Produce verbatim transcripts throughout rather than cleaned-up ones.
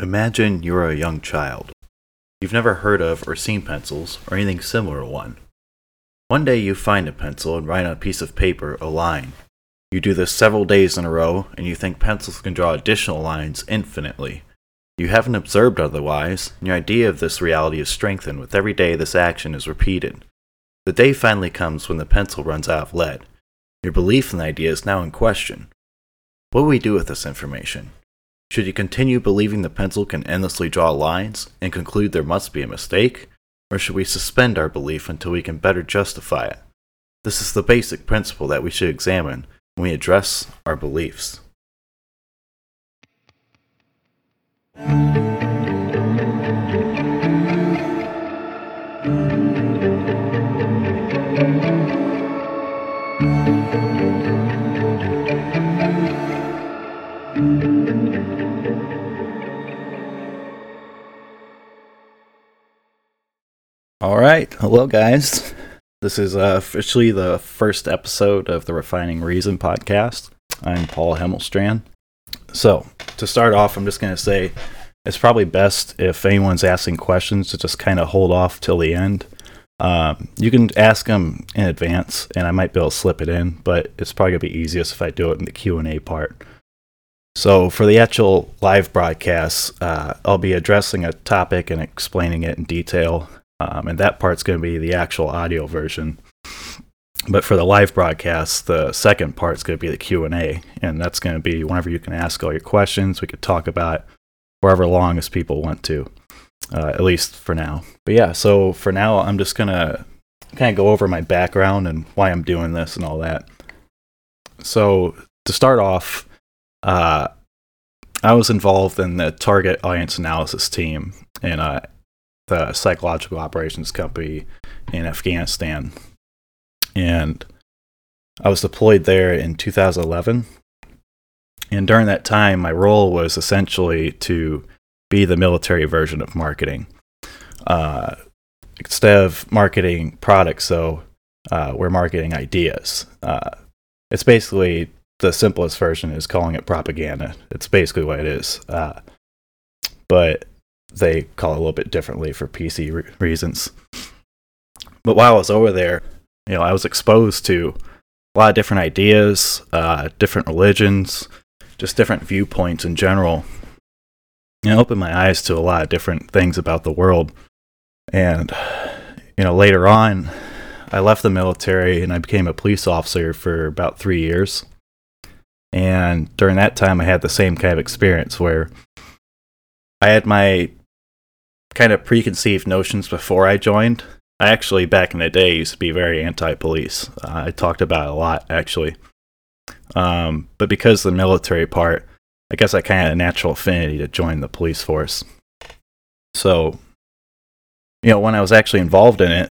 Imagine you're a young child. You've never heard of or seen pencils, or anything similar to one. One day you find a pencil and write on a piece of paper a line. You do this several days in a row, and you think pencils can draw additional lines infinitely. You haven't observed otherwise, and your idea of this reality is strengthened with every day this action is repeated. The day finally comes when the pencil runs out of lead. Your belief in the idea is now in question. What do we do with this information? Should you continue believing the pencil can endlessly draw lines and conclude there must be a mistake, or should we suspend our belief until we can better justify it? This is the basic principle that we should examine when we address our beliefs. Alright, hello guys. This is uh, officially the first episode of the Refining Reason podcast. I'm Paul Hemmelstrand. So, to start off, I'm just going to say it's probably best if anyone's asking questions to just kind of hold off till the end. Um, you can ask them in advance, and I might be able to slip it in, but it's probably going to be easiest if I do it in the Q and A part. So for the actual live broadcasts, uh, I'll be addressing a topic and explaining it in detail, um, and that part's going to be the actual audio version. But for the live broadcast, the second part's going to be the Q and A, and that's going to be whenever you can ask all your questions. We could talk about it for however long as people want to, uh, at least for now. But yeah, so for now, I'm just going to kind of go over my background and why I'm doing this and all that. So to start off, Uh, I was involved in the target audience analysis team in uh, the psychological operations company in Afghanistan, and I was deployed there in two thousand eleven, and during that time my role was essentially to be the military version of marketing. Uh, instead of marketing products, though, uh, we're marketing ideas. Uh, it's basically the simplest version is calling it propaganda. It's basically what it is. Uh, but they call it a little bit differently for P C re- reasons. But while I was over there, you know, I was exposed to a lot of different ideas, uh, different religions, just different viewpoints in general. And it opened my eyes to a lot of different things about the world. And, you know, later on, I left the military and I became a police officer for about three years. And during that time, I had the same kind of experience where I had my kind of preconceived notions before I joined. I actually, back in the day, used to be very anti-police. Uh, I talked about it a lot, actually. Um, but because of the military part, I guess I kind of had a natural affinity to join the police force. So, you know, when I was actually involved in it,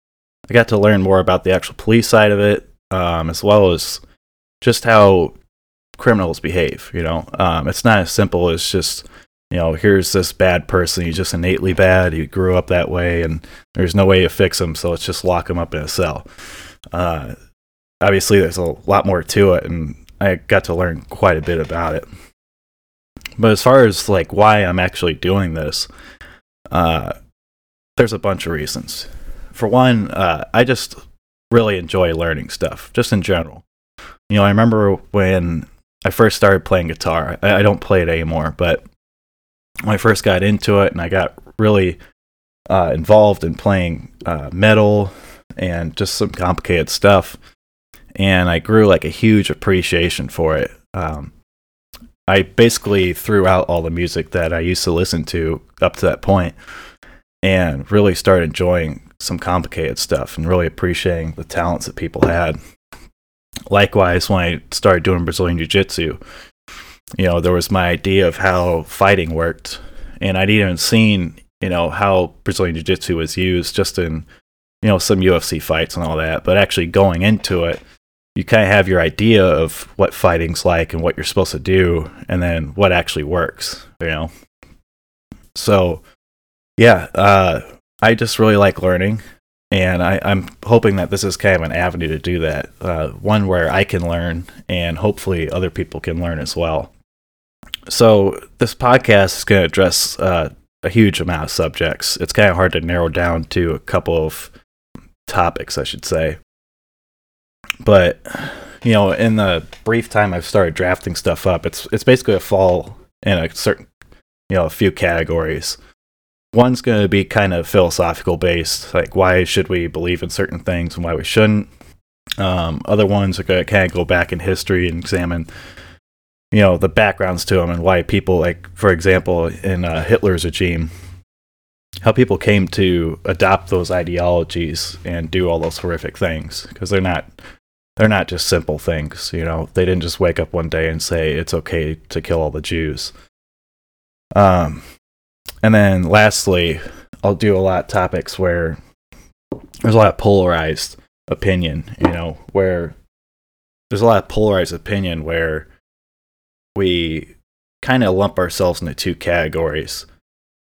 I got to learn more about the actual police side of it, um, as well as just how criminals behave. You know, um, it's not as simple as just, you know, here's this bad person, he's just innately bad, he grew up that way, and there's no way to fix him, so let's just lock him up in a cell. Uh, obviously, there's a lot more to it, and I got to learn quite a bit about it. But as far as, like, why I'm actually doing this, uh, there's a bunch of reasons. For one, uh, I just really enjoy learning stuff, just in general. You know, I remember when I first started playing guitar. I don't play it anymore, but when I first got into it and I got really uh, involved in playing uh, metal and just some complicated stuff, and I grew like a huge appreciation for it. Um, I basically threw out all the music that I used to listen to up to that point and really started enjoying some complicated stuff and really appreciating the talents that people had. Likewise, when I started doing Brazilian Jiu-Jitsu, you know, there was my idea of how fighting worked, and I'd even seen, you know, how Brazilian Jiu-Jitsu was used just in, you know, some U F C fights and all that, but actually going into it, you kind of have your idea of what fighting's like and what you're supposed to do, and then what actually works, you know. So, yeah, uh, I just really like learning. And I, I'm hoping that this is kind of an avenue to do that, uh, one where I can learn and hopefully other people can learn as well. So this podcast is going to address uh, a huge amount of subjects. It's kind of hard to narrow down to a couple of topics, I should say. But, you know, in the brief time I've started drafting stuff up, it's it's basically a fall in a certain, you know, a few categories. One's going to be kind of philosophical based, like why should we believe in certain things and why we shouldn't. Um, other ones are going to kind of go back in history and examine, you know, the backgrounds to them and why people, like, for example, in uh, Hitler's regime, how people came to adopt those ideologies and do all those horrific things, because they're not they're not just simple things, you know. They didn't just wake up one day and say it's okay to kill all the Jews. Um, and then lastly, I'll do a lot of topics where there's a lot of polarized opinion, you know, where there's a lot of polarized opinion where we kind of lump ourselves into two categories.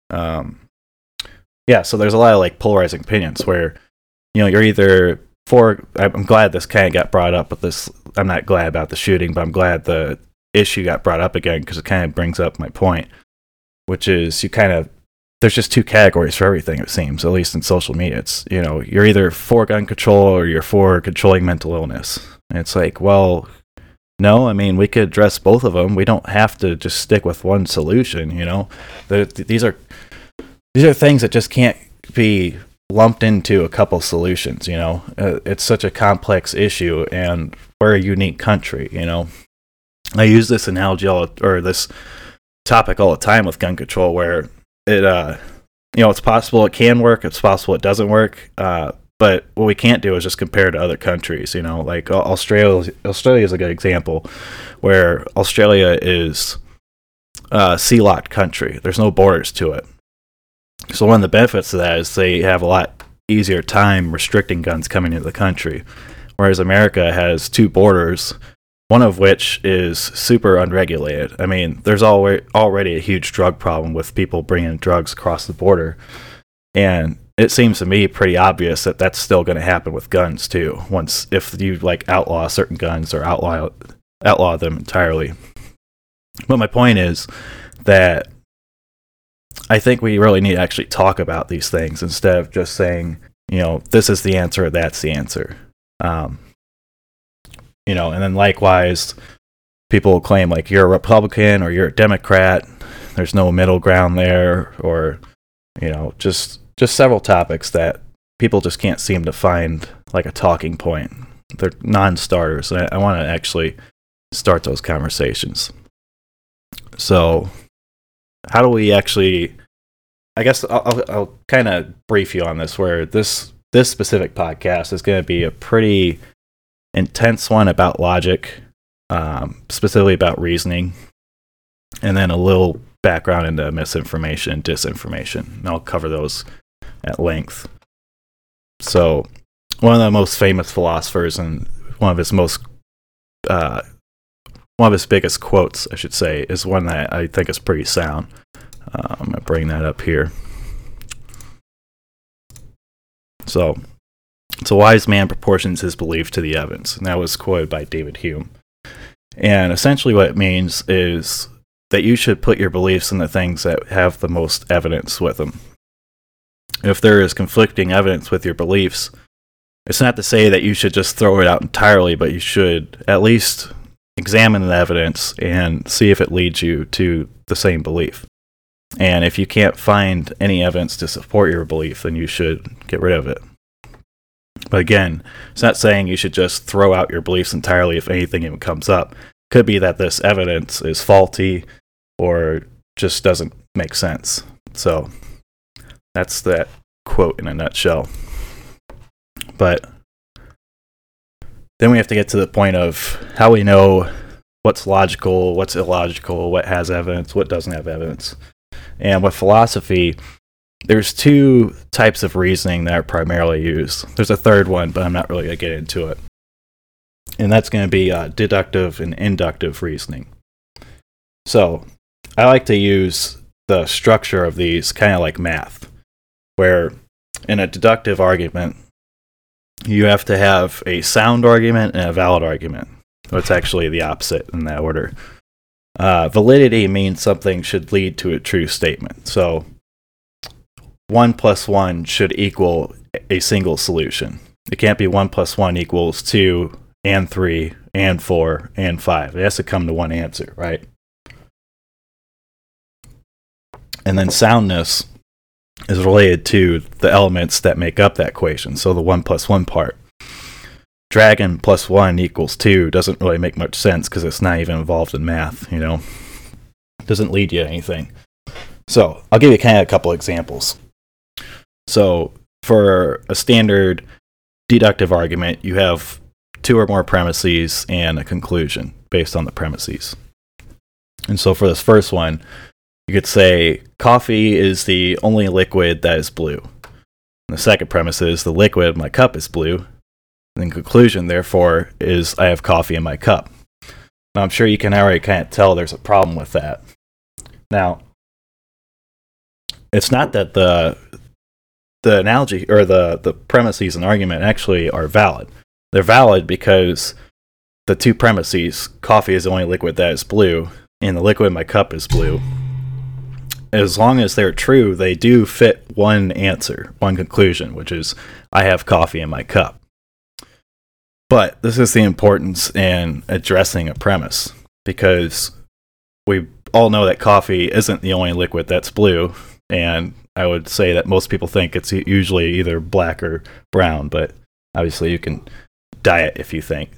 Um, yeah, so there's a lot of, like, polarizing opinions where, you know, you're either for, I'm glad this kind of got brought up, but this, I'm not glad about the shooting, but I'm glad the issue got brought up again because it kind of brings up my point, which is you kind of, there's just two categories for everything, it seems, at least in social media. It's, you know, you're either for gun control or you're for controlling mental illness. And it's like, well, no, I mean, we could address both of them. We don't have to just stick with one solution, you know. The, th- these are these are things that just can't be lumped into a couple solutions, you know. Uh, it's such a complex issue, and we're a unique country, you know. I use this analogy all, or this topic all the time with gun control, where it, uh, you know, it's possible it can work, it's possible it doesn't work, uh, but what we can't do is just compare to other countries, you know, like Australia. Australia is a good example, where Australia is a sea-locked country. There's no borders to it. So one of the benefits of that is they have a lot easier time restricting guns coming into the country, whereas America has two borders, one of which is super unregulated. I mean, there's already a huge drug problem with people bringing drugs across the border, and it seems to me pretty obvious that that's still going to happen with guns too. Once, if you like outlaw certain guns or outlaw outlaw them entirely. But my point is that I think we really need to actually talk about these things instead of just saying, you know, this is the answer, that's the answer. Um, you know, and then likewise, people claim like you're a Republican or you're a Democrat. There's no middle ground there, or, you know, just. Just several topics that people just can't seem to find, like, a talking point. They're non-starters, and I, I want to actually start those conversations. So, how do we actually... I guess I'll, I'll, I'll kind of brief you on this, where this, this specific podcast is going to be a pretty intense one about logic, um, specifically about reasoning, and then a little background into misinformation and disinformation, and I'll cover those at length. So, one of the most famous philosophers, and one of his most, uh, one of his biggest quotes, I should say, is one that I think is pretty sound. Uh, I'm gonna bring that up here. So, "It's a wise man proportions his belief to the evidence," and that was quoted by David Hume. And essentially, what it means is that you should put your beliefs in the things that have the most evidence with them. If there is conflicting evidence with your beliefs, it's not to say that you should just throw it out entirely, but you should at least examine the evidence and see if it leads you to the same belief. And if you can't find any evidence to support your belief, then you should get rid of it. But again, it's not saying you should just throw out your beliefs entirely if anything even comes up. Could be that this evidence is faulty or just doesn't make sense. So that's that quote in a nutshell. But then we have to get to the point of how we know what's logical, what's illogical, what has evidence, what doesn't have evidence. And with philosophy, there's two types of reasoning that are primarily used. There's a third one, but I'm not really going to get into it. And that's going to be uh, deductive and inductive reasoning. So I like to use the structure of these kind of like math, where in a deductive argument, you have to have a sound argument and a valid argument. It's actually the opposite in that order. Uh, validity means something should lead to a true statement. So one plus one should equal a single solution. It can't be one plus one equals two and three and four and five. It has to come to one answer, right? And then soundness is related to the elements that make up that equation. So the one plus one part. Dragon plus one equals two doesn't really make much sense because it's not even involved in math, you know. Doesn't lead you to anything. So I'll give you kind of a couple examples. So for a standard deductive argument, you have two or more premises and a conclusion based on the premises. And so for this first one, you could say coffee is the only liquid that is blue. And the second premise is the liquid of my cup is blue. In conclusion, therefore, is I have coffee in my cup. Now, I'm sure you can already kind of tell there's a problem with that. Now, it's not that the the analogy or the, the premises and argument actually are valid. They're valid because the two premises, coffee is the only liquid that is blue, and the liquid in my cup is blue. As long as they're true, they do fit one answer, one conclusion, which is I have coffee in my cup. But this is the importance in addressing a premise, because we all know that coffee isn't the only liquid that's blue, and I would say that most people think it's usually either black or brown, but obviously you can dye it if you think.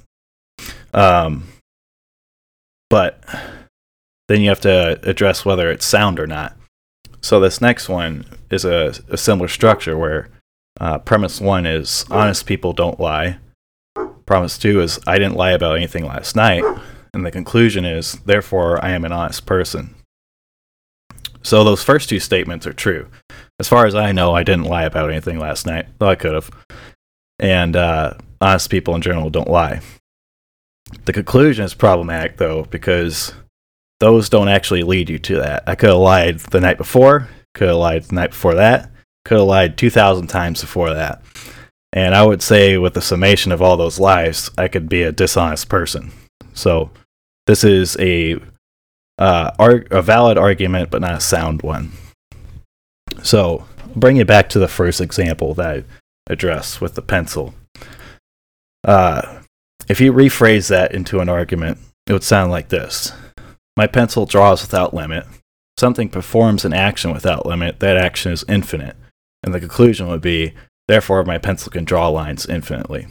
Um, but then you have to address whether it's sound or not. So this next one is a, a similar structure where uh, premise one is honest people don't lie. Premise two is I didn't lie about anything last night, and the conclusion is therefore I am an honest person. So those first two statements are true. As far as I know, I didn't lie about anything last night, though I could have. And uh, honest people in general don't lie. The conclusion is problematic though, because those don't actually lead you to that. I could have lied the night before, could have lied the night before that, could have lied two thousand times before that. And I would say with the summation of all those lies, I could be a dishonest person. So this is a uh, ar- a valid argument, but not a sound one. So I'll bring it back to the first example that I addressed with the pencil. Uh, if you rephrase that into an argument, it would sound like this. My pencil draws without limit. Something performs an action without limit. That action is infinite. And the conclusion would be, therefore, my pencil can draw lines infinitely.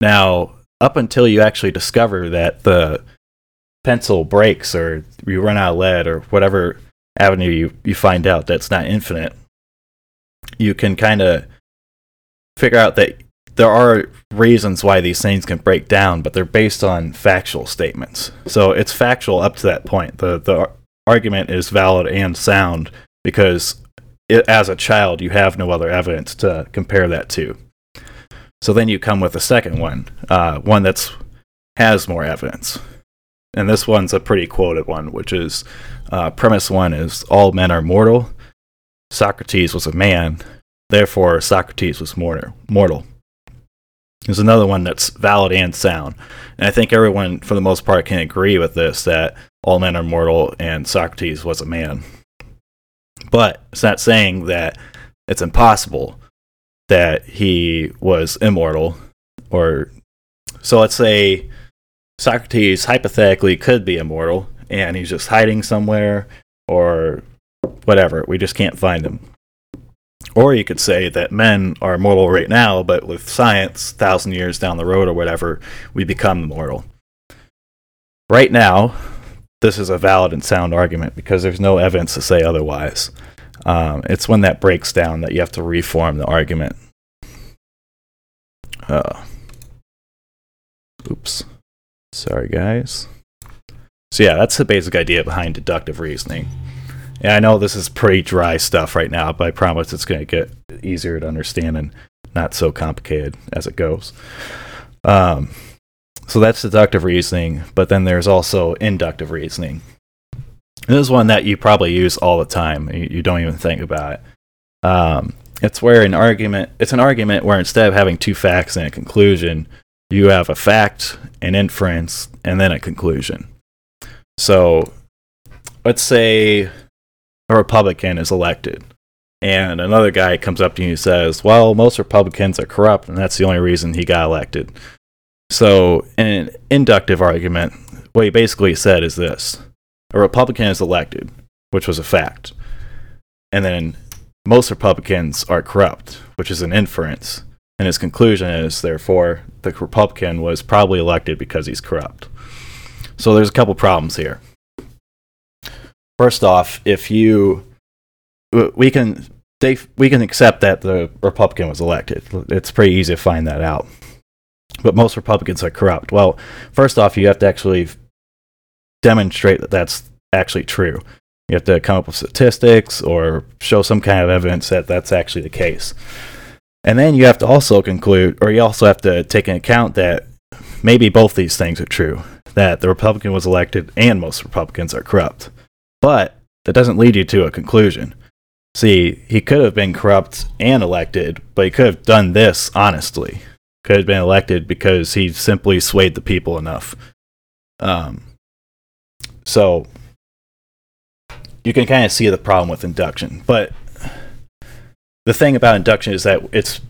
Now, up until you actually discover that the pencil breaks or you run out of lead or whatever avenue you, you find out that's not infinite, you can kind of figure out that there are reasons why these things can break down, but they're based on factual statements. So it's factual up to that point. The, the argument is valid and sound because as a child, you have no other evidence to compare that to. So then you come with a second one, uh, one that's has more evidence. And this one's a pretty quoted one, which is uh, premise one is all men are mortal. Socrates was a man, therefore Socrates was mortal. There's another one that's valid and sound. And I think everyone, for the most part, can agree with this, that all men are mortal and Socrates was a man. But it's not saying that it's impossible that he was immortal. Or so let's say Socrates hypothetically could be immortal and he's just hiding somewhere or whatever. We just can't find him. Or you could say that men are mortal right now, but with science, thousand years down the road or whatever, we become immortal. Right now, this is a valid and sound argument because there's no evidence to say otherwise. Um, it's when that breaks down that you have to reform the argument. Uh, oops. Sorry, guys. So yeah, that's the basic idea behind deductive reasoning. And I know this is pretty dry stuff right now, but I promise it's going to get easier to understand and not so complicated as it goes. Um, So that's deductive reasoning, but then there's also inductive reasoning. This is one that you probably use all the time. You don't even think about it. Um, it's where an argument, it's an argument where instead of having two facts and a conclusion, you have a fact, an inference, and then a conclusion. So let's say a Republican is elected, and another guy comes up to you and says, well, most Republicans are corrupt, and that's the only reason he got elected. So in an inductive argument, what he basically said is this: a Republican is elected, which was a fact, and then most Republicans are corrupt, which is an inference, and his conclusion is, therefore, the Republican was probably elected because he's corrupt. So there's a couple problems here. First off, if you, we can, they, we can accept that the Republican was elected. It's pretty easy to find that out. But most Republicans are corrupt. Well, first off, you have to actually demonstrate that that's actually true. You have to come up with statistics or show some kind of evidence that that's actually the case. And then you have to also conclude, or you also have to take into account that maybe both these things are true, that the Republican was elected and most Republicans are corrupt. But that doesn't lead you to a conclusion. See, he could have been corrupt and elected, but he could have done this honestly. Could have been elected because he simply swayed the people enough. Um, so you can kind of see the problem with induction. But the thing about induction is that it's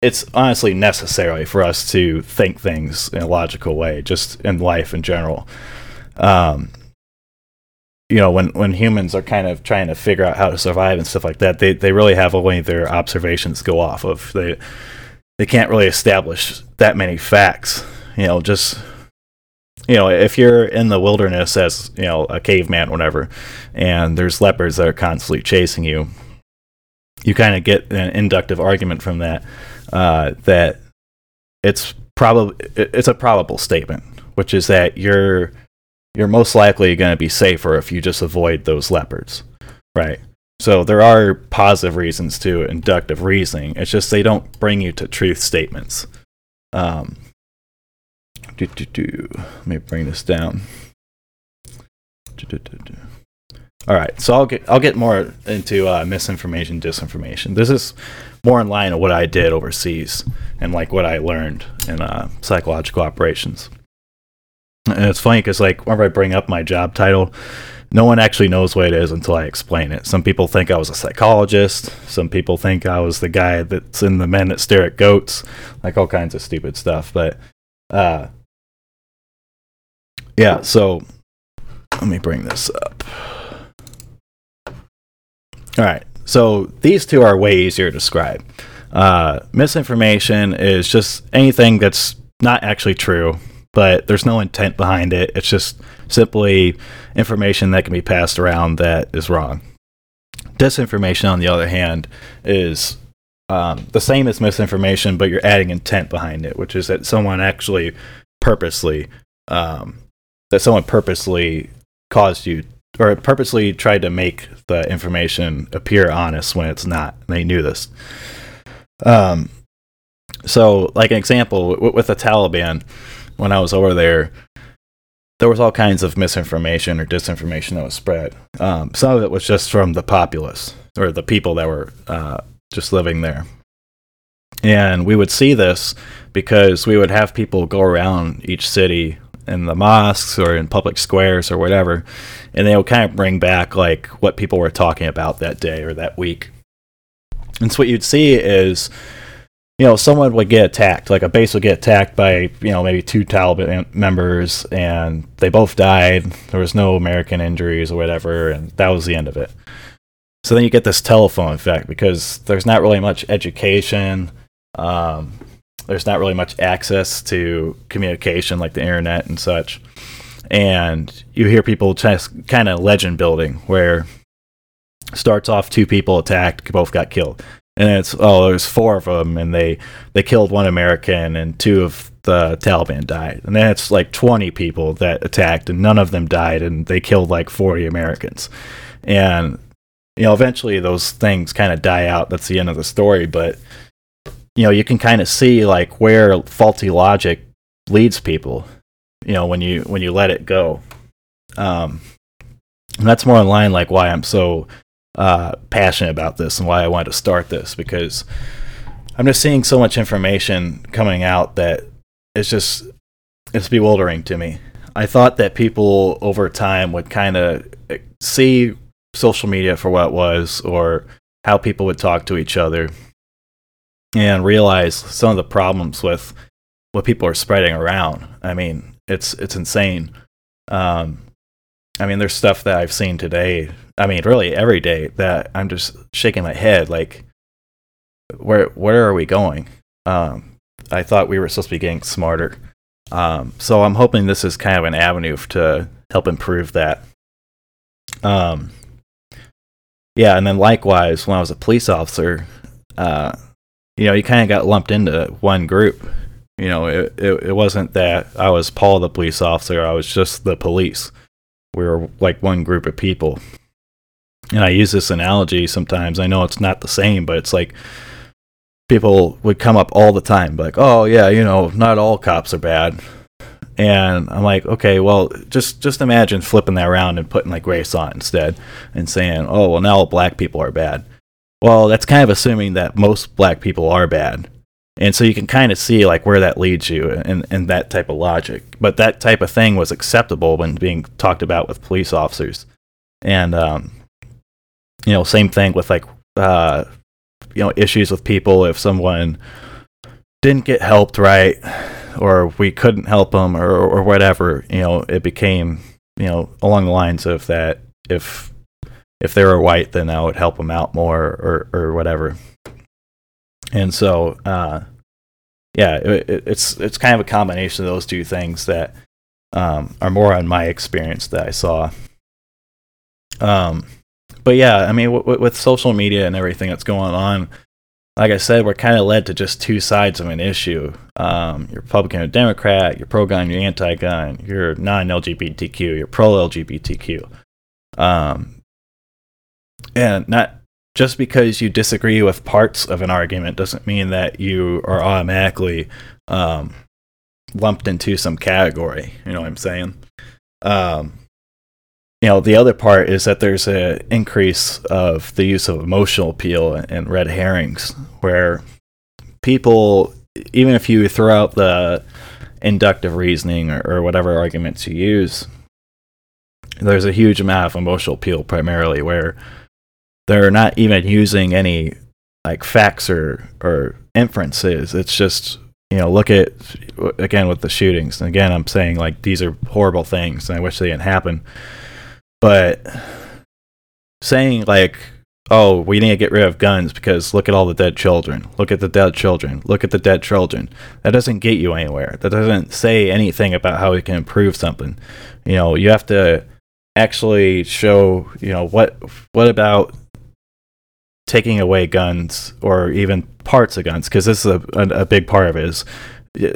it's honestly necessary for us to think things in a logical way, just in life in general. Um, you know, when, when humans are kind of trying to figure out how to survive and stuff like that, they, they really have only their observations go off of. They they can't really establish that many facts. You know, just, you know, if you're in the wilderness as, you know, a caveman or whatever, and there's leopards that are constantly chasing you, you kind of get an inductive argument from that, uh, that it's probably it's a probable statement, which is that you're you're most likely going to be safer if you just avoid those leopards, right? So there are positive reasons to inductive reasoning. It's just they don't bring you to truth statements. Um, do, do, do. Let me bring this down. Do, do, do, do. All right, so I'll get I'll get more into uh, misinformation, disinformation. This is more in line with what I did overseas and like what I learned in uh, psychological operations. And it's funny because like whenever I bring up my job title, no one actually knows what it is until I explain it. Some people think I was a psychologist. Some people think I was the guy that's in The Men That Stare at Goats, like all kinds of stupid stuff. But uh, yeah, so let me bring this up. All right, so these two are way easier to describe. Uh, misinformation is just anything that's not actually true, but there's no intent behind it. It's just simply information that can be passed around that is wrong. Disinformation, on the other hand, is um, the same as misinformation, but you're adding intent behind it, which is that someone actually purposely, um, that someone purposely caused you or purposely tried to make the information appear honest when it's not. They knew this. Um, so, like an example, w- with the Taliban, when I was over there, there was all kinds of misinformation or disinformation that was spread. Um, some of it was just from the populace, or the people that were uh, just living there. And we would see this because we would have people go around each city in the mosques or in public squares or whatever, and they'll kind of bring back like what people were talking about that day or that week. And so what you'd see is, you know, someone would get attacked, like a base would get attacked by, you know, maybe two Taliban members, and they both died. There was no American injuries or whatever, and that was the end of it. So then you get this telephone effect because there's not really much education. Um, There's not really much access to communication like the internet and such. And you hear people just kind of legend building where starts off two people attacked, both got killed. And it's, oh, there's four of them and they, they killed one American and two of the Taliban died. And then it's like twenty people that attacked and none of them died and they killed like forty Americans. And, you know, eventually those things kind of die out. That's the end of the story. But you know, you can kind of see like where faulty logic leads people, you know, when you when you let it go. Um, and that's more in line like why I'm so uh, passionate about this and why I wanted to start this, because I'm just seeing so much information coming out that it's just, it's bewildering to me. I thought that people over time would kind of see social media for what it was, or how people would talk to each other, and realize some of the problems with what people are spreading around. I mean, it's it's insane. Um, I mean, there's stuff that I've seen today, I mean, really every day, that I'm just shaking my head, like, where where are we going? Um, I thought we were supposed to be getting smarter. Um, so I'm hoping this is kind of an avenue to help improve that. Um, yeah, and then likewise, when I was a police officer, uh, you know, you kind of got lumped into one group. You know, it, it it wasn't that I was Paul the police officer, I was just the police. We were like one group of people. And I use this analogy sometimes. I know it's not the same, but it's like people would come up all the time, like, oh, yeah, you know, not all cops are bad. And I'm like, okay, well, just, just imagine flipping that around and putting like race on instead and saying, oh, well, now all black people are bad. Well, that's kind of assuming that most black people are bad. And so you can kind of see like where that leads you and, and that type of logic. But that type of thing was acceptable when being talked about with police officers. And, um, you know, same thing with like, uh, you know, issues with people. If someone didn't get helped right, or we couldn't help them, or, or whatever, you know, it became, you know, along the lines of that. If, if they were white, then I would help them out more, or, or whatever. And so, uh, yeah, it, it's it's kind of a combination of those two things that um, are more on my experience that I saw. Um, but yeah, I mean, w- w- with social media and everything that's going on, like I said, we're kind of led to just two sides of an issue. Um, you're Republican or Democrat, you're pro-gun, you're anti-gun, you're non-L G B T Q, you're pro-L G B T Q. Um, and not... Just because you disagree with parts of an argument doesn't mean that you are automatically um, lumped into some category. You know what I'm saying? Um, you know, the other part is that there's an increase of the use of emotional appeal and red herrings, where people, even if you throw out the inductive reasoning or, or whatever arguments you use, there's a huge amount of emotional appeal primarily where they're not even using any like facts or, or inferences. It's just, you know, look at, again, with the shootings. And again, I'm saying like these are horrible things and I wish they didn't happen. But saying like, oh, we need to get rid of guns because look at all the dead children. Look at the dead children. Look at the dead children. That doesn't get you anywhere. That doesn't say anything about how we can improve something. You know, you have to actually show, you know, what what about taking away guns or even parts of guns, because this is a, a, a big part of it is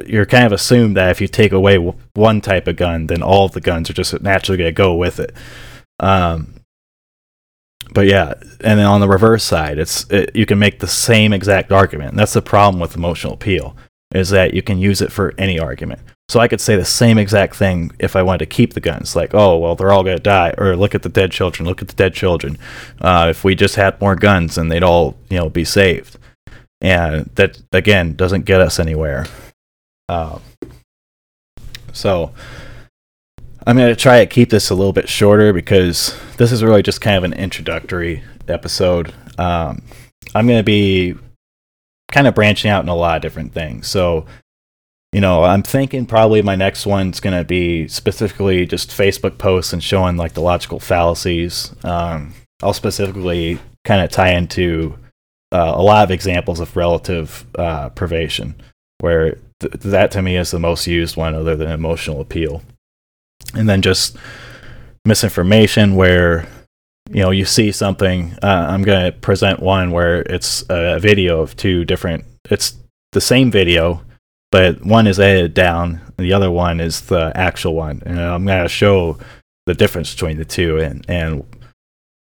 you're kind of assumed that if you take away w- one type of gun, then all of the guns are just naturally going to go with it. Um, but yeah, and then on the reverse side, it's it, you can make the same exact argument. And that's the problem with emotional appeal, is that you can use it for any argument. So I could say the same exact thing if I wanted to keep the guns, like, oh, well, they're all going to die, or look at the dead children, look at the dead children. Uh, if we just had more guns, then they'd all, you know, be saved. And that, again, doesn't get us anywhere. Uh, so I'm going to try to keep this a little bit shorter because this is really just kind of an introductory episode. Um, I'm going to be kind of branching out in a lot of different things. So, you know, I'm thinking probably my next one's going to be specifically just Facebook posts and showing like the logical fallacies. Um, I'll specifically kind of tie into uh, a lot of examples of relative uh, privation, where th- that to me is the most used one other than emotional appeal. And then just misinformation where, you know, you see something. Uh, I'm going to present one where it's a video of two different, it's the same video, but one is edited down, and the other one is the actual one. And I'm going to show the difference between the two and, and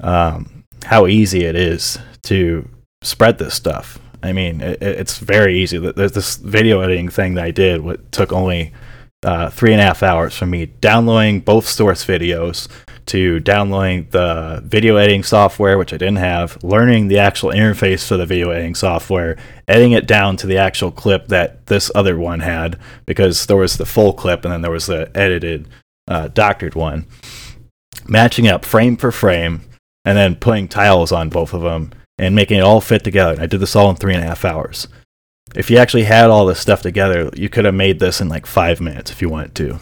um, how easy it is to spread this stuff. I mean, it, it's very easy. This video editing thing that I did took only uh, three and a half hours for me, downloading both source videos to downloading the video editing software, which I didn't have, learning the actual interface for the video editing software, editing it down to the actual clip that this other one had, because there was the full clip and then there was the edited uh, doctored one, matching up frame for frame, and then putting tiles on both of them and making it all fit together. And I did this all in three and a half hours. If you actually had all this stuff together, you could have made this in like five minutes if you wanted to.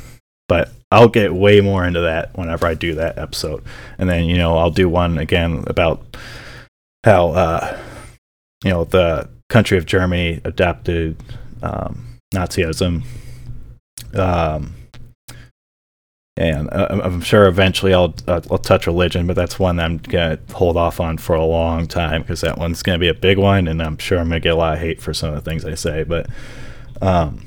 But I'll get way more into that whenever I do that episode. And then, you know, I'll do one again about how, uh, you know, the country of Germany adopted um, Nazism. Um, and I'm sure eventually I'll, I'll touch religion, but that's one that I'm going to hold off on for a long time because that one's going to be a big one, and I'm sure I'm going to get a lot of hate for some of the things I say. But, um,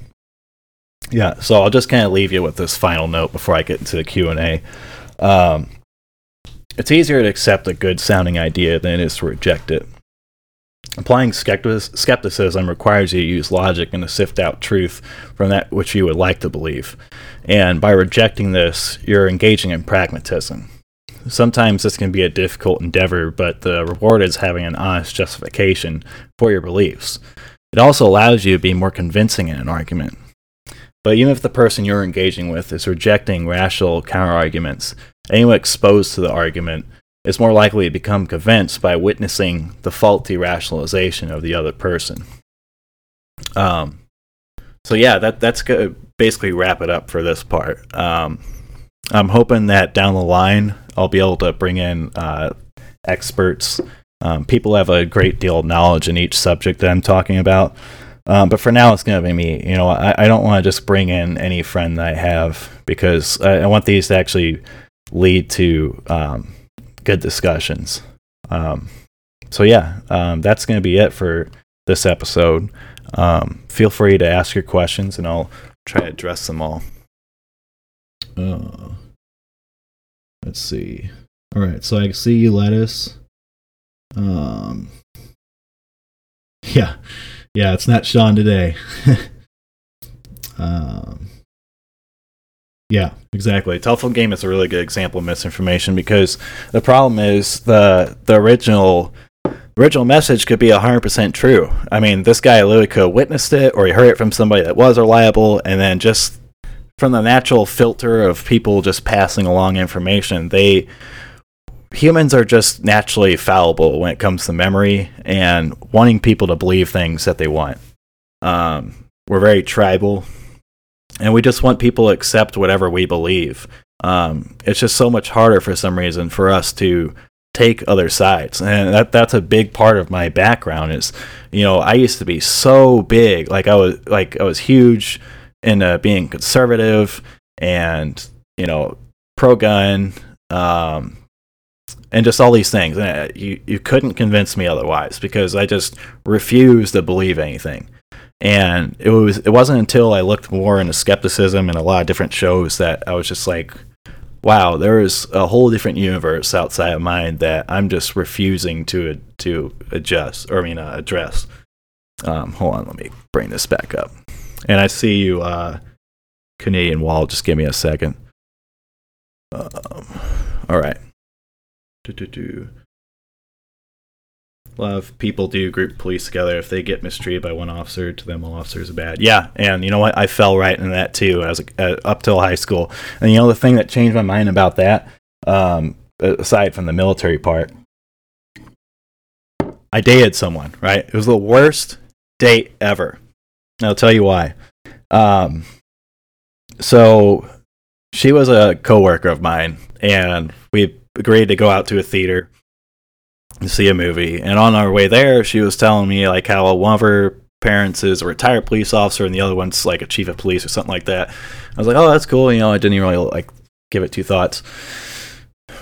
yeah, so I'll just kind of leave you with this final note before I get into the Q and A. Um, it's easier to accept a good-sounding idea than it is to reject it. Applying skepticism requires you to use logic and to sift out truth from that which you would like to believe. And by rejecting this, you're engaging in pragmatism. Sometimes this can be a difficult endeavor, but the reward is having an honest justification for your beliefs. It also allows you to be more convincing in an argument. But even if the person you're engaging with is rejecting rational counterarguments, anyone exposed to the argument is more likely to become convinced by witnessing the faulty rationalization of the other person. Um, so yeah, that that's gonna basically wrap it up for this part. Um, I'm hoping that down the line I'll be able to bring in uh, experts, um, people who have a great deal of knowledge in each subject that I'm talking about. Um, but for now, it's going to be me. You know, I, I don't want to just bring in any friend that I have because I, I want these to actually lead to um, good discussions. Um, so yeah, um, that's going to be it for this episode. Um, feel free to ask your questions, and I'll try to address them all. Uh, let's see. All right, so I can see you, Lettuce. Um, yeah. Yeah, it's not Sean today. um, yeah, exactly. Telephone game is a really good example of misinformation because the problem is the the original original message could be one hundred percent true. I mean, this guy literally could have witnessed it or he heard it from somebody that was reliable, and then just from the natural filter of people just passing along information, they... Humans are just naturally fallible when it comes to memory and wanting people to believe things that they want. Um, we're very tribal, and we just want people to accept whatever we believe. Um, it's just so much harder for some reason for us to take other sides, and that that's a big part of my background. Is, you know, I used to be so big, like I was like I was huge in uh, being conservative and, you know, pro-gun. Um, And just all these things. And you, you couldn't convince me otherwise because I just refused to believe anything. And it was it wasn't until I looked more into skepticism and a lot of different shows that I was just like, wow, there is a whole different universe outside of mine that I'm just refusing to to adjust or I mean uh, address. Um, hold on, let me bring this back up. And I see you, uh, Canadian Wall. Just give me a second. Um, all right. Do, do, do. A lot of people do group police together. If they get mistreated by one officer, to them all officers are bad. Yeah, and you know what? I fell right into that too. I was uh, up till high school, and you know the thing that changed my mind about that, um, aside from the military part, I dated someone. Right? It was the worst date ever. And I'll tell you why. Um, so she was a coworker of mine, and we agreed to go out to a theater to see a movie, and on our way there she was telling me like how one of her parents is a retired police officer and the other one's like a chief of police or something like that. I was like, oh, that's cool. You know, I didn't even really like give it two thoughts.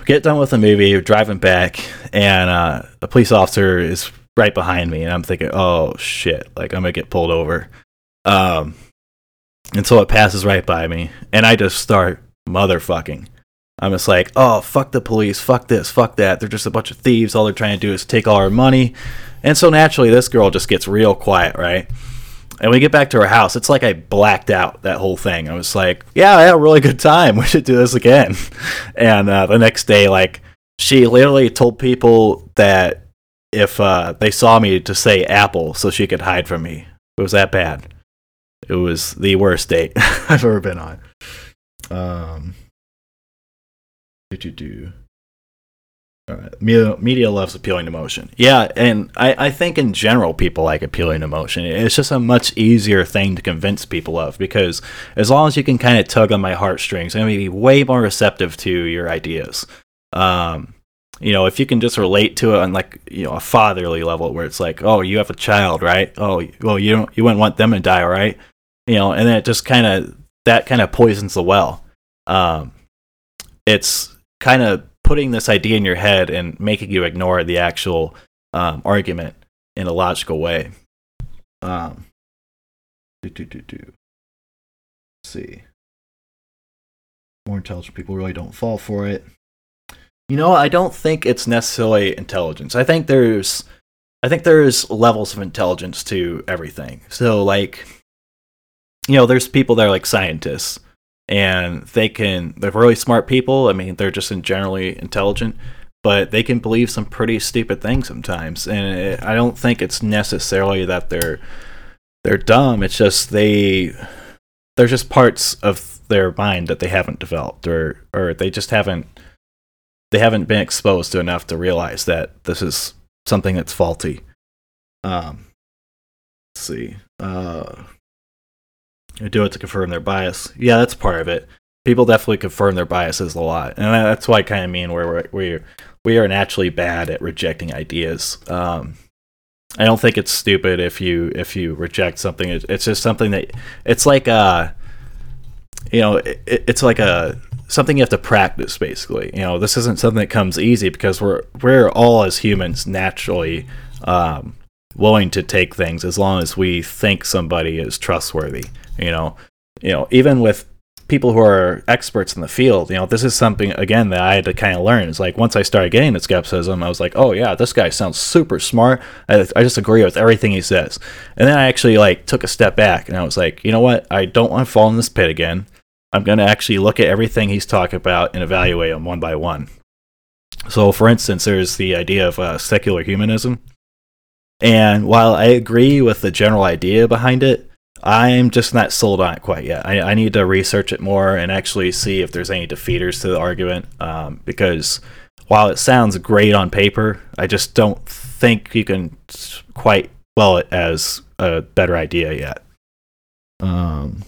Get done with the movie, we're driving back, and uh a police officer is right behind me, and I'm thinking, oh shit, like I'm gonna get pulled over. Um and so it passes right by me, and I just start motherfucking. I'm just like, oh, fuck the police, fuck this, fuck that. They're just a bunch of thieves. All they're trying to do is take all our money. And so naturally, this girl just gets real quiet, right? And we get back to her house. It's like I blacked out that whole thing. I was like, yeah, I had a really good time. We should do this again. And uh, the next day, like, she literally told people that if uh, they saw me to say apple so she could hide from me. It was that bad. It was the worst date I've ever been on. Um... Do, do, do. All right. Media, media loves appealing to emotion. Yeah, and I, I think in general people like appealing to emotion. It's just a much easier thing to convince people of, because as long as you can kind of tug on my heartstrings, I'm going to be way more receptive to your ideas. Um, you know, if you can just relate to it on, like, you know, a fatherly level where it's like, oh, you have a child, right? Oh, well, you don't, you wouldn't want them to die, right? You know, and then it just kind of, that kind of poisons the well. Um, it's kind of putting this idea in your head and making you ignore the actual um, argument in a logical way. Um, do, do, do, do. Let's see. More intelligent people really don't fall for it. You know, I don't think it's necessarily intelligence. I think there's, I think there's levels of intelligence to everything. So, like, you know, there's people that are like scientists, and they can, they're really smart people. I mean, they're just in generally intelligent, but they can believe some pretty stupid things sometimes. And it, I don't think it's necessarily that they're they're dumb. It's just they, there's just parts of their mind that they haven't developed, or or they just haven't. They haven't been exposed to enough to realize that this is something that's faulty. Um, let's see. Uh, they do it to confirm their bias. Yeah, that's part of it. People definitely confirm their biases a lot. And that's why I kind of mean where we we are naturally bad at rejecting ideas. Um, I don't think it's stupid if you if you reject something. It, it's just something that, it's like a, you know, it, it's like a, something you have to practice, basically. You know, this isn't something that comes easy, because we're we're all as humans naturally um, willing to take things as long as we think somebody is trustworthy. You know, you know, even with people who are experts in the field, you know, this is something again that I had to kind of learn. It's like, once I started getting the skepticism, I was like, oh yeah, this guy sounds super smart. I, I just agree with everything he says. And then I actually like took a step back and I was like, you know what? I don't want to fall in this pit again. I'm going to actually look at everything he's talking about and evaluate them one by one. So, for instance, there's the idea of uh, secular humanism. And while I agree with the general idea behind it, I'm just not sold on it quite yet. I, I need to research it more and actually see if there's any defeaters to the argument. Um, because while it sounds great on paper, I just don't think you can quite well it as a better idea yet. Um...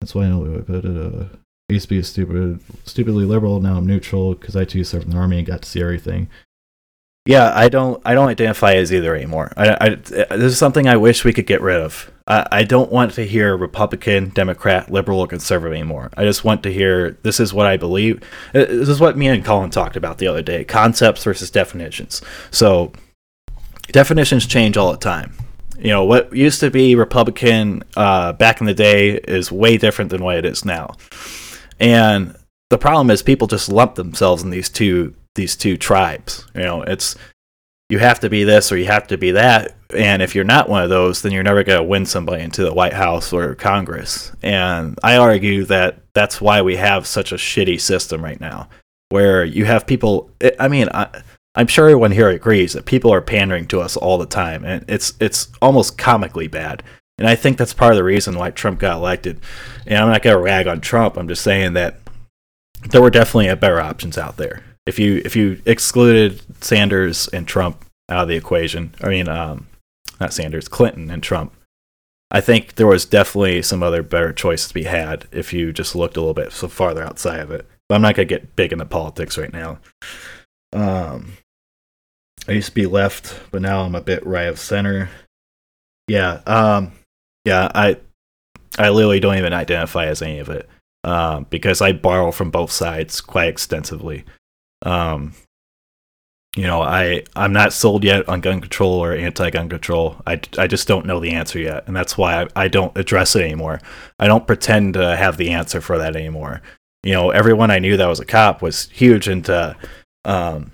That's why I know it. Uh, I used to be a stupid, stupidly liberal. Now I'm neutral because I too served in the army and got to see everything. Yeah, I don't. I don't identify as either anymore. I, I, this is something I wish we could get rid of. I, I don't want to hear Republican, Democrat, liberal, or conservative anymore. I just want to hear, this is what I believe. This is what me and Colin talked about the other day: concepts versus definitions. So definitions change all the time. You know, what used to be Republican uh, back in the day is way different than what it is now. And the problem is people just lump themselves in these two these two tribes. You know, it's, you have to be this or you have to be that. And if you're not one of those, then you're never going to win somebody into the White House or Congress. And I argue that that's why we have such a shitty system right now, where you have people, I mean... I, I'm sure everyone here agrees that people are pandering to us all the time, and it's it's almost comically bad. And I think that's part of the reason why Trump got elected. And I'm not going to rag on Trump. I'm just saying that there were definitely better options out there. If you if you excluded Sanders and Trump out of the equation, I mean, um, not Sanders, Clinton and Trump, I think there was definitely some other better choice to be had if you just looked a little bit so farther outside of it. But I'm not going to get big into politics right now. Um. I used to be left, but now I'm a bit right of center. Yeah, um, yeah, I I literally don't even identify as any of it, um, because I borrow from both sides quite extensively. Um, you know, I, I'm not sold yet on gun control or anti-gun control. I, I just don't know the answer yet, and that's why I, I don't address it anymore. I don't pretend to have the answer for that anymore. You know, everyone I knew that was a cop was huge into... Um,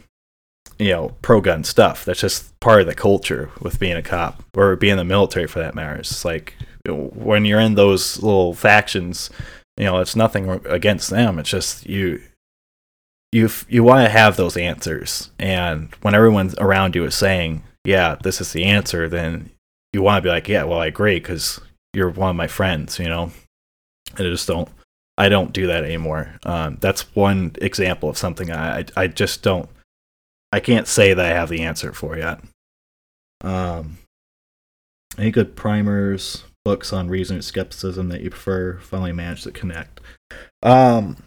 you know, pro-gun stuff. That's just part of the culture with being a cop, or being in the military for that matter. It's like, when you're in those little factions, you know, it's nothing against them. It's just you, you, you want to have those answers. And when everyone around you is saying, yeah, this is the answer, then you want to be like, yeah, well, I agree, because you're one of my friends, you know? And I just don't, I don't do that anymore. Um, that's one example of something I I just don't. I can't say that I have the answer for yet. Um, any good primers, books on reason or skepticism that you prefer? Finally managed to connect. Um,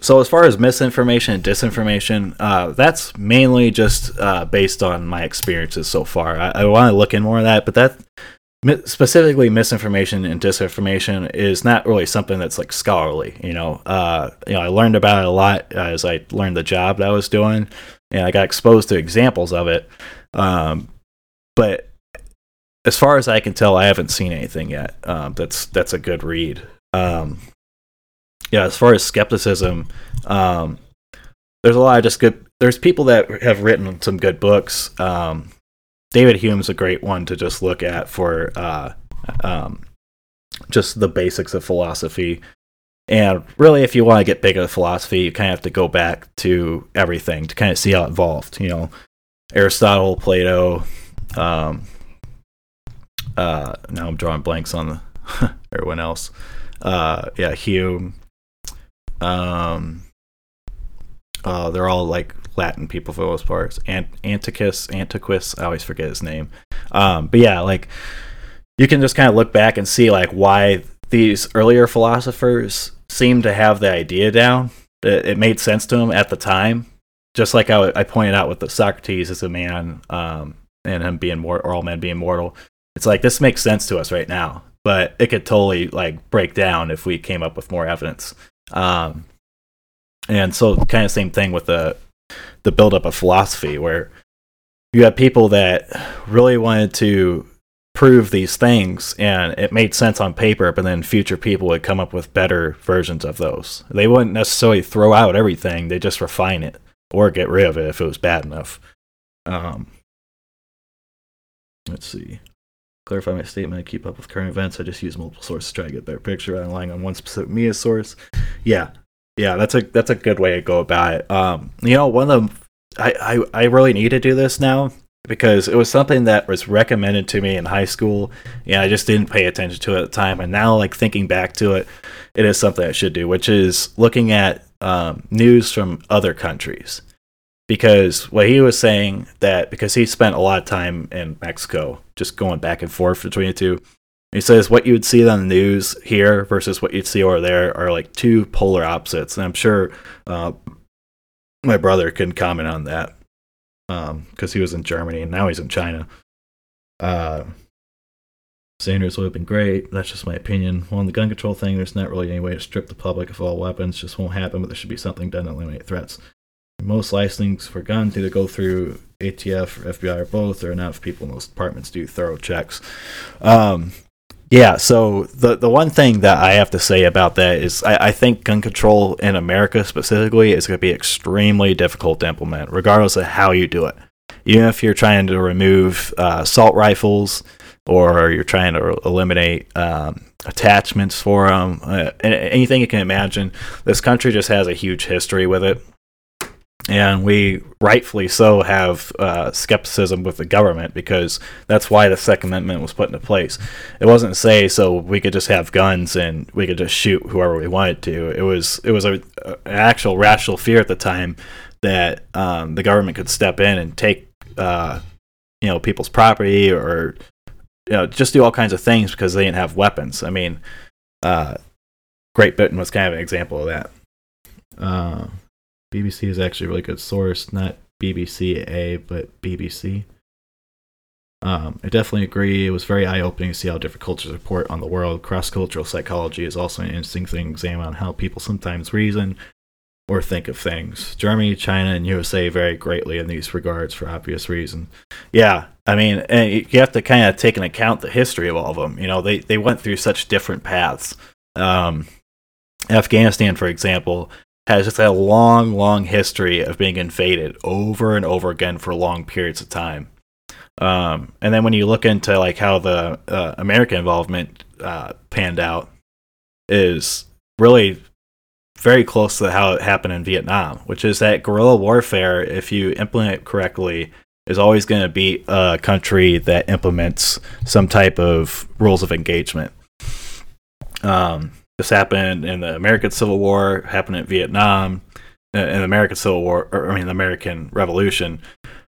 so as far as misinformation and disinformation, uh, that's mainly just uh, based on my experiences so far. I, I want to look in more of that, but that specifically misinformation and disinformation is not really something that's like scholarly. You know, uh, you know, I learned about it a lot as I learned the job that I was doing, and I got exposed to examples of it. Um, but as far as I can tell, I haven't seen anything yet. Um, that's that's a good read. Um, yeah, as far as skepticism, um, there's a lot of just good. There's people that have written some good books. Um, David Hume's a great one to just look at for uh, um, just the basics of philosophy. And really, if you want to get big at philosophy, you kind of have to go back to everything to kind of see how it evolved. You know, Aristotle, Plato. Um, uh, now I'm drawing blanks on the, everyone else. Uh, yeah, Hume. Um, uh, they're all like Latin people for the most part. Ant- Antiquus, Antiquus, I always forget his name. Um, but yeah, like you can just kind of look back and see like why these earlier philosophers seemed to have the idea down. It, it made sense to them at the time. Just like I, I pointed out with the Socrates as a man, um, and him being mor- or all men being mortal. It's like, this makes sense to us right now, but it could totally like break down if we came up with more evidence. Um, and so kind of same thing with the, the buildup of philosophy, where you had people that really wanted to prove these things and it made sense on paper, but then future people would come up with better versions of those. They wouldn't necessarily throw out everything. They just refine it or get rid of it if it was bad enough. Um, let's see. Clarify my statement. I keep up with current events. I just use multiple sources to try to get a better picture rather than relying on one specific media source. Yeah. Yeah, that's a that's a good way to go about it. Um, you know, one of the I, I, I really need to do this now because it was something that was recommended to me in high school, and I just didn't pay attention to it at the time. And now, like thinking back to it, it is something I should do, which is looking at um, news from other countries. Because what he was saying that because he spent a lot of time in Mexico, just going back and forth between the two. He says what you would see on the news here versus what you'd see over there are like two polar opposites. And I'm sure uh, my brother can comment on that because um, he was in Germany and now he's in China. Uh, Sanders would have been great. That's just my opinion. Well, on the gun control thing, there's not really any way to strip the public of all weapons. Just won't happen, but there should be something done to eliminate threats. Most licensings for guns either go through A T F or F B I or both. There are enough people in those departments do thorough checks. Um, yeah, so the the one thing that I have to say about that is I, I think gun control in America specifically is going to be extremely difficult to implement, regardless of how you do it. Even if you're trying to remove uh, assault rifles or you're trying to eliminate um, attachments for them, uh, anything you can imagine, this country just has a huge history with it. And we rightfully so have uh, skepticism with the government because that's why the Second Amendment was put into place. It wasn't say so we could just have guns and we could just shoot whoever we wanted to. It was it was a, a, an actual rational fear at the time that um, the government could step in and take uh, you know people's property or you know just do all kinds of things because they didn't have weapons. I mean, uh, Great Britain was kind of an example of that. Uh, B B C is actually a really good source, not B B C A, but B B C. Um, I definitely agree. It was very eye-opening to see how different cultures report on the world. Cross-cultural psychology is also an interesting thing to examine on how people sometimes reason or think of things. Germany, China, and U S A vary greatly in these regards for obvious reason. Yeah, I mean, and you have to kind of take into account the history of all of them. You know, they, they went through such different paths. Um, Afghanistan, for example, has just a long, long history of being invaded over and over again for long periods of time. Um, and then when you look into like how the uh, American involvement uh, panned out is really very close to how it happened in Vietnam, which is that guerrilla warfare, if you implement it correctly, is always going to be a country that implements some type of rules of engagement. Um, This happened in the American Civil War, happened in Vietnam, in the American Civil War, or I mean the American Revolution.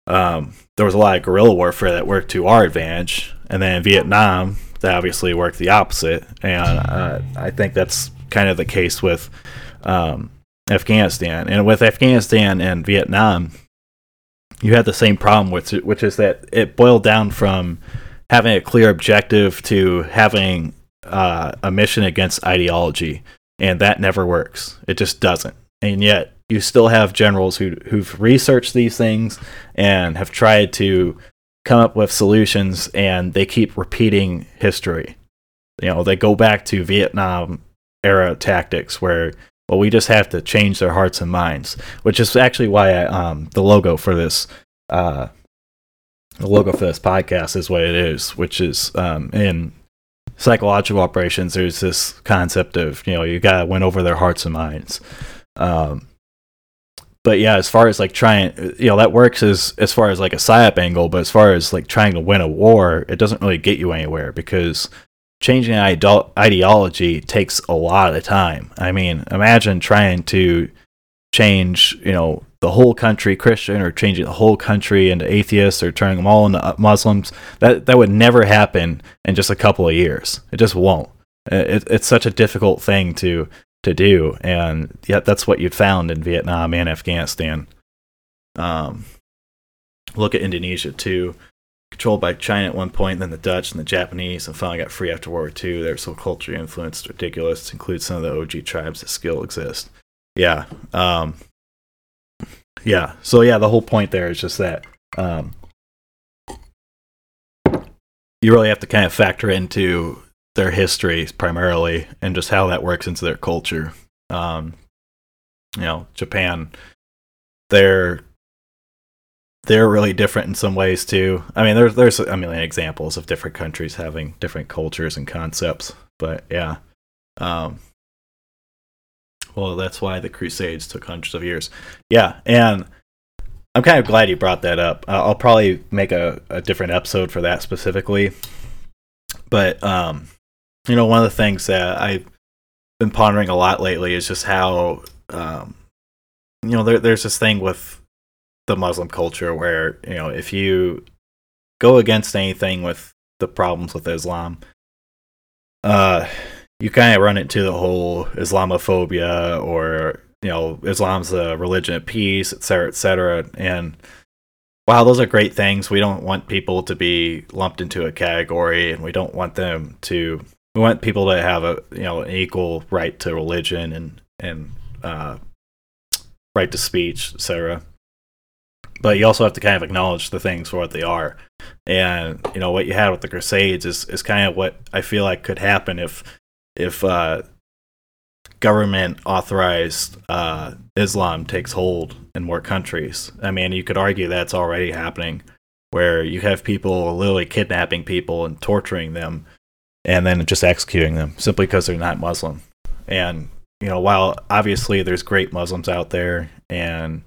Um, there was a lot of guerrilla warfare that worked to our advantage, and then in Vietnam, that obviously worked the opposite. And uh, I think that's kind of the case with um, Afghanistan. And with Afghanistan and Vietnam, you had the same problem, which which is that it boiled down from having a clear objective to having uh, a mission against ideology, and that never works. It just doesn't. And yet, you still have generals who who've researched these things and have tried to come up with solutions, and they keep repeating history. You know, they go back to Vietnam era tactics where, well, we just have to change their hearts and minds, which is actually why I, um, the logo for this uh, the logo for this podcast is what it is, which is um, in psychological operations. There's this concept of, you know, you gotta win over their hearts and minds. Um, But yeah, as far as like trying, you know, that works as, as far as like a psyop angle, but as far as like trying to win a war, it doesn't really get you anywhere because changing an ide- ideology takes a lot of time. I mean, imagine trying to change, you know, the whole country Christian, or changing the whole country into atheists, or turning them all into Muslims. That that would never happen in just a couple of years. It just won't. It, it's such a difficult thing to to do, and yet that's what you'd found in Vietnam and Afghanistan. Um, look at Indonesia too, controlled by China at one point, then the Dutch and the Japanese, and finally got free after World War Two. Their so culturally influenced ridiculous, includes some of the O G tribes that still exist. Yeah. Um, yeah. So yeah, the whole point there is just that um, you really have to kind of factor into their history primarily, and just how that works into their culture. Um, you know, Japan, they're they're really different in some ways too. I mean, there's there's a million examples of different countries having different cultures and concepts. But yeah, um, well, that's why the Crusades took hundreds of years. Yeah, and I'm kind of glad you brought that up. I'll probably make a, a different episode for that specifically. But um. You know, one of the things that I've been pondering a lot lately is just how, um, you know, there, there's this thing with the Muslim culture where, you know, if you go against anything with the problems with Islam, uh, you kind of run into the whole Islamophobia, or, you know, Islam's a religion of peace, et cetera, et cetera. And wow, those are great things. We don't want people to be lumped into a category, and we don't want them to... We want people to have a, you know, an equal right to religion and and uh, right to speech, et cetera. But you also have to kind of acknowledge the things for what they are. And you know what you had with the Crusades is, is kind of what I feel like could happen if if uh, government authorized uh, Islam takes hold in more countries. I mean, you could argue that's already happening, where you have people literally kidnapping people and torturing them, and then just executing them simply because they're not Muslim. And, you know, while obviously there's great Muslims out there, and,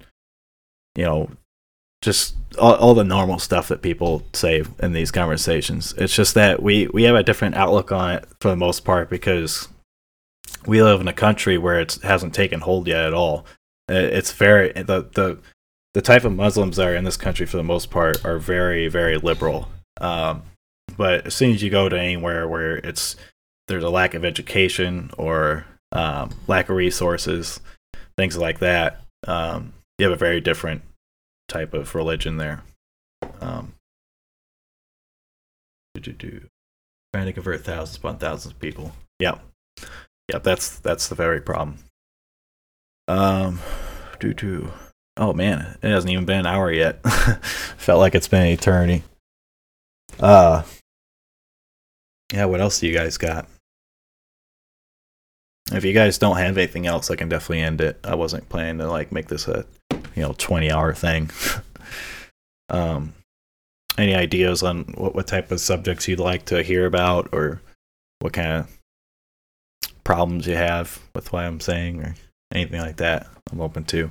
you know, just all, all the normal stuff that people say in these conversations, it's just that we, we have a different outlook on it for the most part, because we live in a country where it hasn't taken hold yet at all. It's very, the, the, the type of Muslims that are in this country for the most part are very, very liberal. Um, But as soon as you go to anywhere where it's there's a lack of education, or um, lack of resources, things like that, um, you have a very different type of religion there. Um, trying to convert thousands upon thousands of people. Yep, yep. That's that's the very problem. Um, doo doo. Oh man, it hasn't even been an hour yet. Felt like it's been an eternity. Uh. Yeah, what else do you guys got? If you guys don't have anything else, I can definitely end it. I wasn't planning to like make this a, you know, twenty-hour thing. um, any ideas on what, what type of subjects you'd like to hear about, or what kind of problems you have with what I'm saying, or anything like that? I'm open to.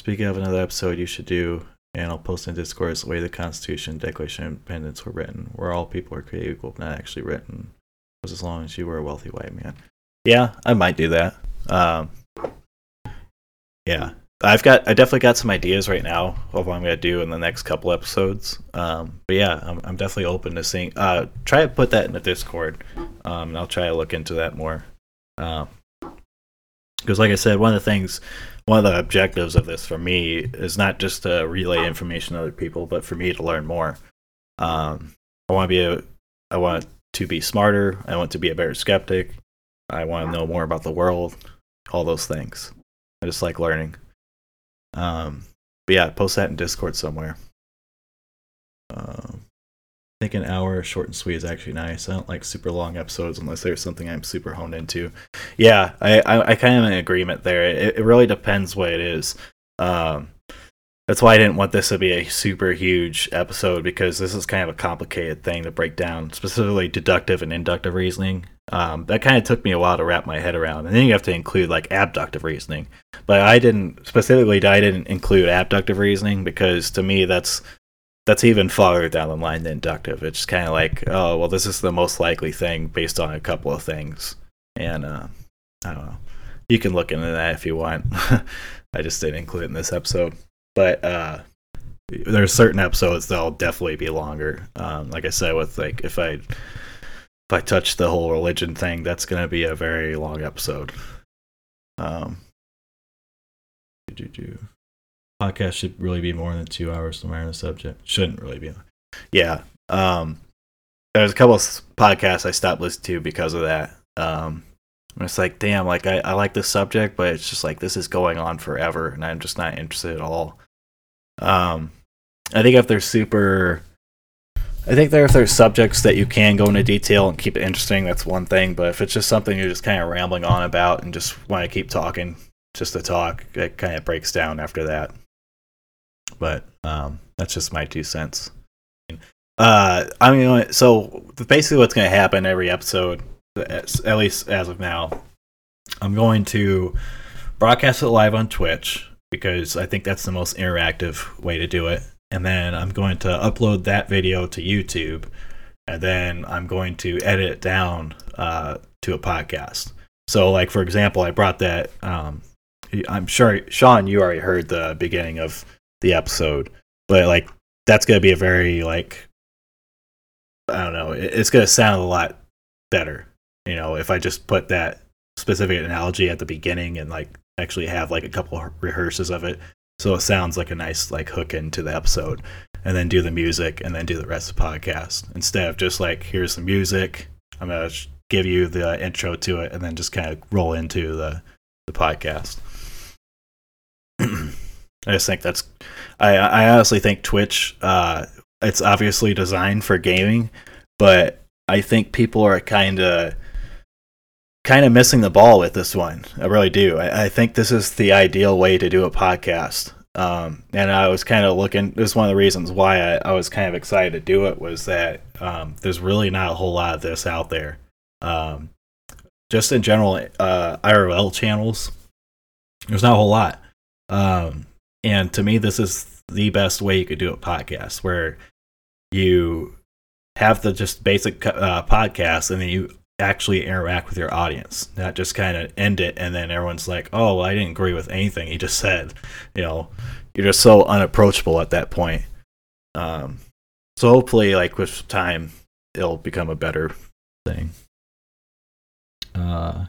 Speaking of another episode, you should do. And I'll post in Discord the way the Constitution, Declaration of Independence were written, where all people are created equal, not actually written, was as long as you were a wealthy white man. Yeah, I might do that. Um, yeah, I've got, I definitely got some ideas right now of what I'm going to do in the next couple episodes. Um, but yeah, I'm, I'm definitely open to seeing, uh, try to put that in the Discord. Um, and I'll try to look into that more. Um, because like I said, one of the things, one of the objectives of this for me is not just to relay information to other people, but for me to learn more. Um, I want to be a, I want to be smarter. I want to be a better skeptic. I want to know more about the world, all those things. I just like learning. Um, but yeah, post that in Discord somewhere. Um, I think an hour short and sweet is actually nice. I don't like super long episodes unless there's something I'm super honed into. Yeah, I, I, I kind of am in agreement there. It, it really depends what it is. Um, that's why I didn't want this to be a super huge episode, because this is kind of a complicated thing to break down, specifically deductive and inductive reasoning. Um, that kind of took me a while to wrap my head around. And then you have to include like abductive reasoning. But I didn't, specifically I didn't include abductive reasoning because to me that's that's even farther down the line than inductive. It's kind of like, oh, well, this is the most likely thing based on a couple of things. And uh, I don't know. You can look into that if you want. I just didn't include it in this episode. But uh, there are certain episodes that'll definitely be longer. Um, like I said, with like if I... If I touch the whole religion thing, that's going to be a very long episode. Um, do, do, do. Podcast should really be more than two hours to learn a subject. Shouldn't really be. Yeah. Um, there's a couple of podcasts I stopped listening to because of that. Um, it's like, damn, like I, I like this subject, but it's just like this is going on forever, and I'm just not interested at all. Um, I think if they're super... I think there if there's subjects that you can go into detail and keep it interesting, that's one thing. But if it's just something you're just kind of rambling on about and just want to keep talking just to talk, it kind of breaks down after that. But um, that's just my two cents. Uh, I mean, so basically what's going to happen every episode, at least as of now, I'm going to broadcast it live on Twitch because I think that's the most interactive way to do it. And then I'm going to upload that video to YouTube, and then I'm going to edit it down uh, to a podcast. So, like, for example, I brought that, um, I'm sure, Sean, you already heard the beginning of the episode, but, like, that's going to be a very, like, I don't know, it's going to sound a lot better, you know, if I just put that specific analogy at the beginning and, like, actually have, like, a couple of rehearses of it. So it sounds like a nice like hook into the episode, and then do the music, and then do the rest of the podcast. Instead of just like, here's the music, I'm going to give you the intro to it, and then just kind of roll into the, the podcast. I just think that's, I, I honestly think Twitch, uh, it's obviously designed for gaming, but I think people are kind of, kind of missing the ball with this one. I really do. I, I think this is the ideal way to do a podcast. Um, and I was kind of looking, this is one of the reasons why I, I was kind of excited to do it, was that um, there's really not a whole lot of this out there. Um, just in general, uh, I R L channels, there's not a whole lot. Um, and to me, this is the best way you could do a podcast, where you have the just basic uh, podcast, and then you actually interact with your audience, not just kind of end it and then everyone's like, oh well, I didn't agree with anything he just said, you know. You're just so unapproachable at that point. Um so hopefully, like, with time it'll become a better thing. Uh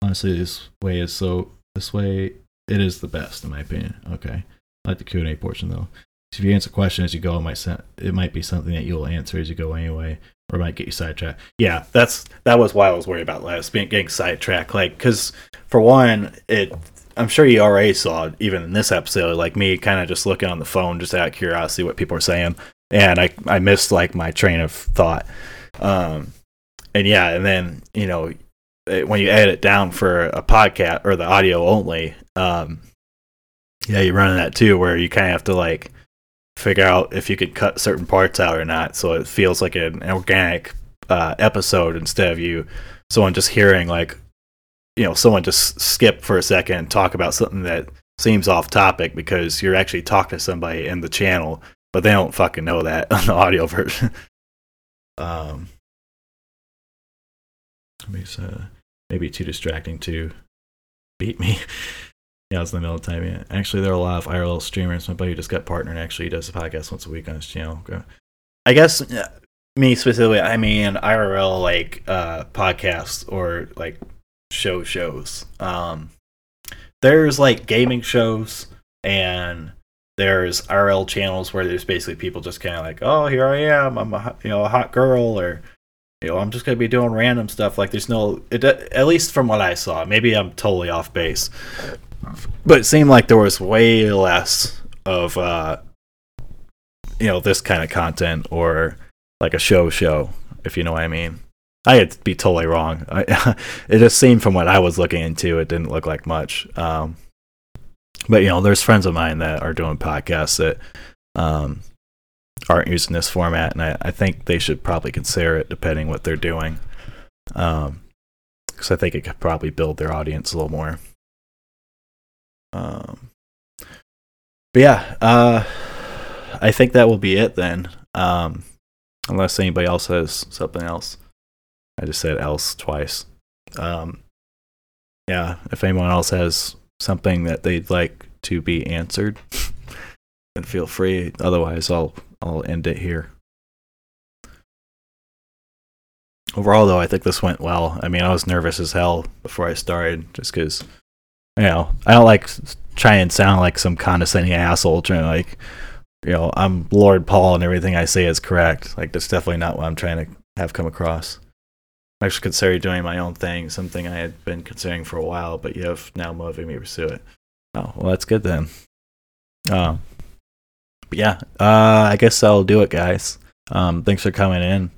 honestly, this way is so this way it is the best in my opinion. Okay, I like the Q and A portion though. If you answer questions as you go, it might it might be something that you'll answer as you go anyway, or might get you sidetracked. Yeah, that's that was why I was worried about last being getting sidetracked. Like, because for one, it I'm sure you already saw even in this episode, like me kind of just looking on the phone just out of curiosity what people are saying, and I I missed like my train of thought. Um, and yeah, and then you know when you edit it down for a podcast or the audio only, um, yeah, you're running that too, where you kind of have to like figure out if you could cut certain parts out or not, so it feels like an organic uh, episode instead of you someone just hearing like, you know, someone just skip for a second and talk about something that seems off topic because you're actually talking to somebody in the channel, but they don't fucking know that on the audio version. um, He's uh, maybe too distracting to beat me. Yeah, I was in the middle of time. Yeah. Actually, there are a lot of I R L streamers. My buddy just got partnered, and actually he does a podcast once a week on his channel. I guess me specifically, I mean I R L like uh, podcasts or like show shows. Um, there's like gaming shows, and there's I R L channels where there's basically people just kind of like, oh, here I am, I'm a, you know, a hot girl, or you know, I'm just going to be doing random stuff. Like there's no, it, at least from what I saw, maybe I'm totally off base, but it seemed like there was way less of, uh, you know, this kind of content or like a show show, if you know what I mean. I could be totally wrong. I, it just seemed from what I was looking into, it didn't look like much. Um, but, you know, there's friends of mine that are doing podcasts that um, aren't using this format, and I, I think they should probably consider it depending what they're doing. Um, because I think it could probably build their audience a little more. Um, but, yeah, uh, I think that will be it then, um, unless anybody else has something else. I just said else twice. Um, yeah, if anyone else has something that they'd like to be answered, then feel free. Otherwise, I'll I'll end it here. Overall, though, I think this went well. I mean, I was nervous as hell before I started, just because, you know, I don't like try and sound like some condescending asshole trying to, like, you know, I'm Lord Paul and everything I say is correct. Like, that's definitely not what I'm trying to have come across. I'm actually considering doing my own thing, something I had been considering for a while, but you have now motivated me to pursue it. Oh, well, that's good then. Uh, but yeah, uh, I guess that'll do it, guys. Um, thanks for coming in.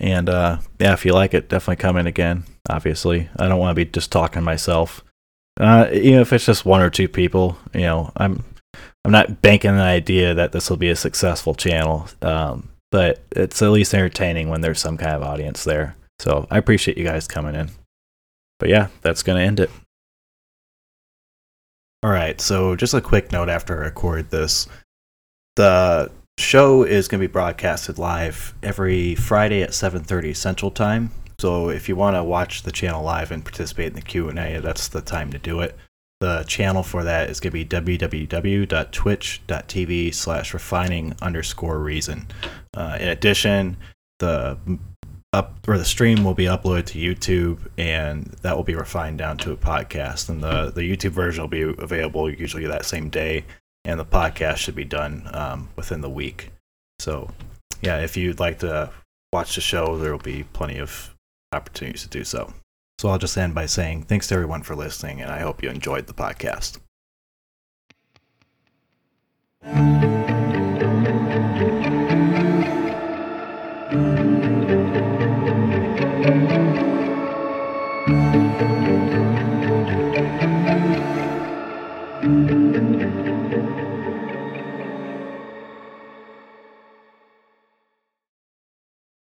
And uh, yeah, if you like it, definitely come in again, obviously. I don't want to be just talking myself. Uh, you know, if it's just one or two people, you know, I'm I'm not banking the idea that this will be a successful channel, um, but it's at least entertaining when there's some kind of audience there. So I appreciate you guys coming in. But yeah, that's going to end it. All right, so just a quick note after I record this. The show is going to be broadcasted live every Friday at seven thirty Central Time. So if you want to watch the channel live and participate in the Q and A, that's the time to do it. The channel for that is going to be www.twitch.tv slash refining underscore reason. Uh, in addition, the... Up or the stream will be uploaded to YouTube, and that will be refined down to a podcast. And the, the YouTube version will be available usually that same day, and the podcast should be done um, within the week. So, yeah, if you'd like to watch the show, there will be plenty of opportunities to do so. So I'll just end by saying thanks to everyone for listening, and I hope you enjoyed the podcast.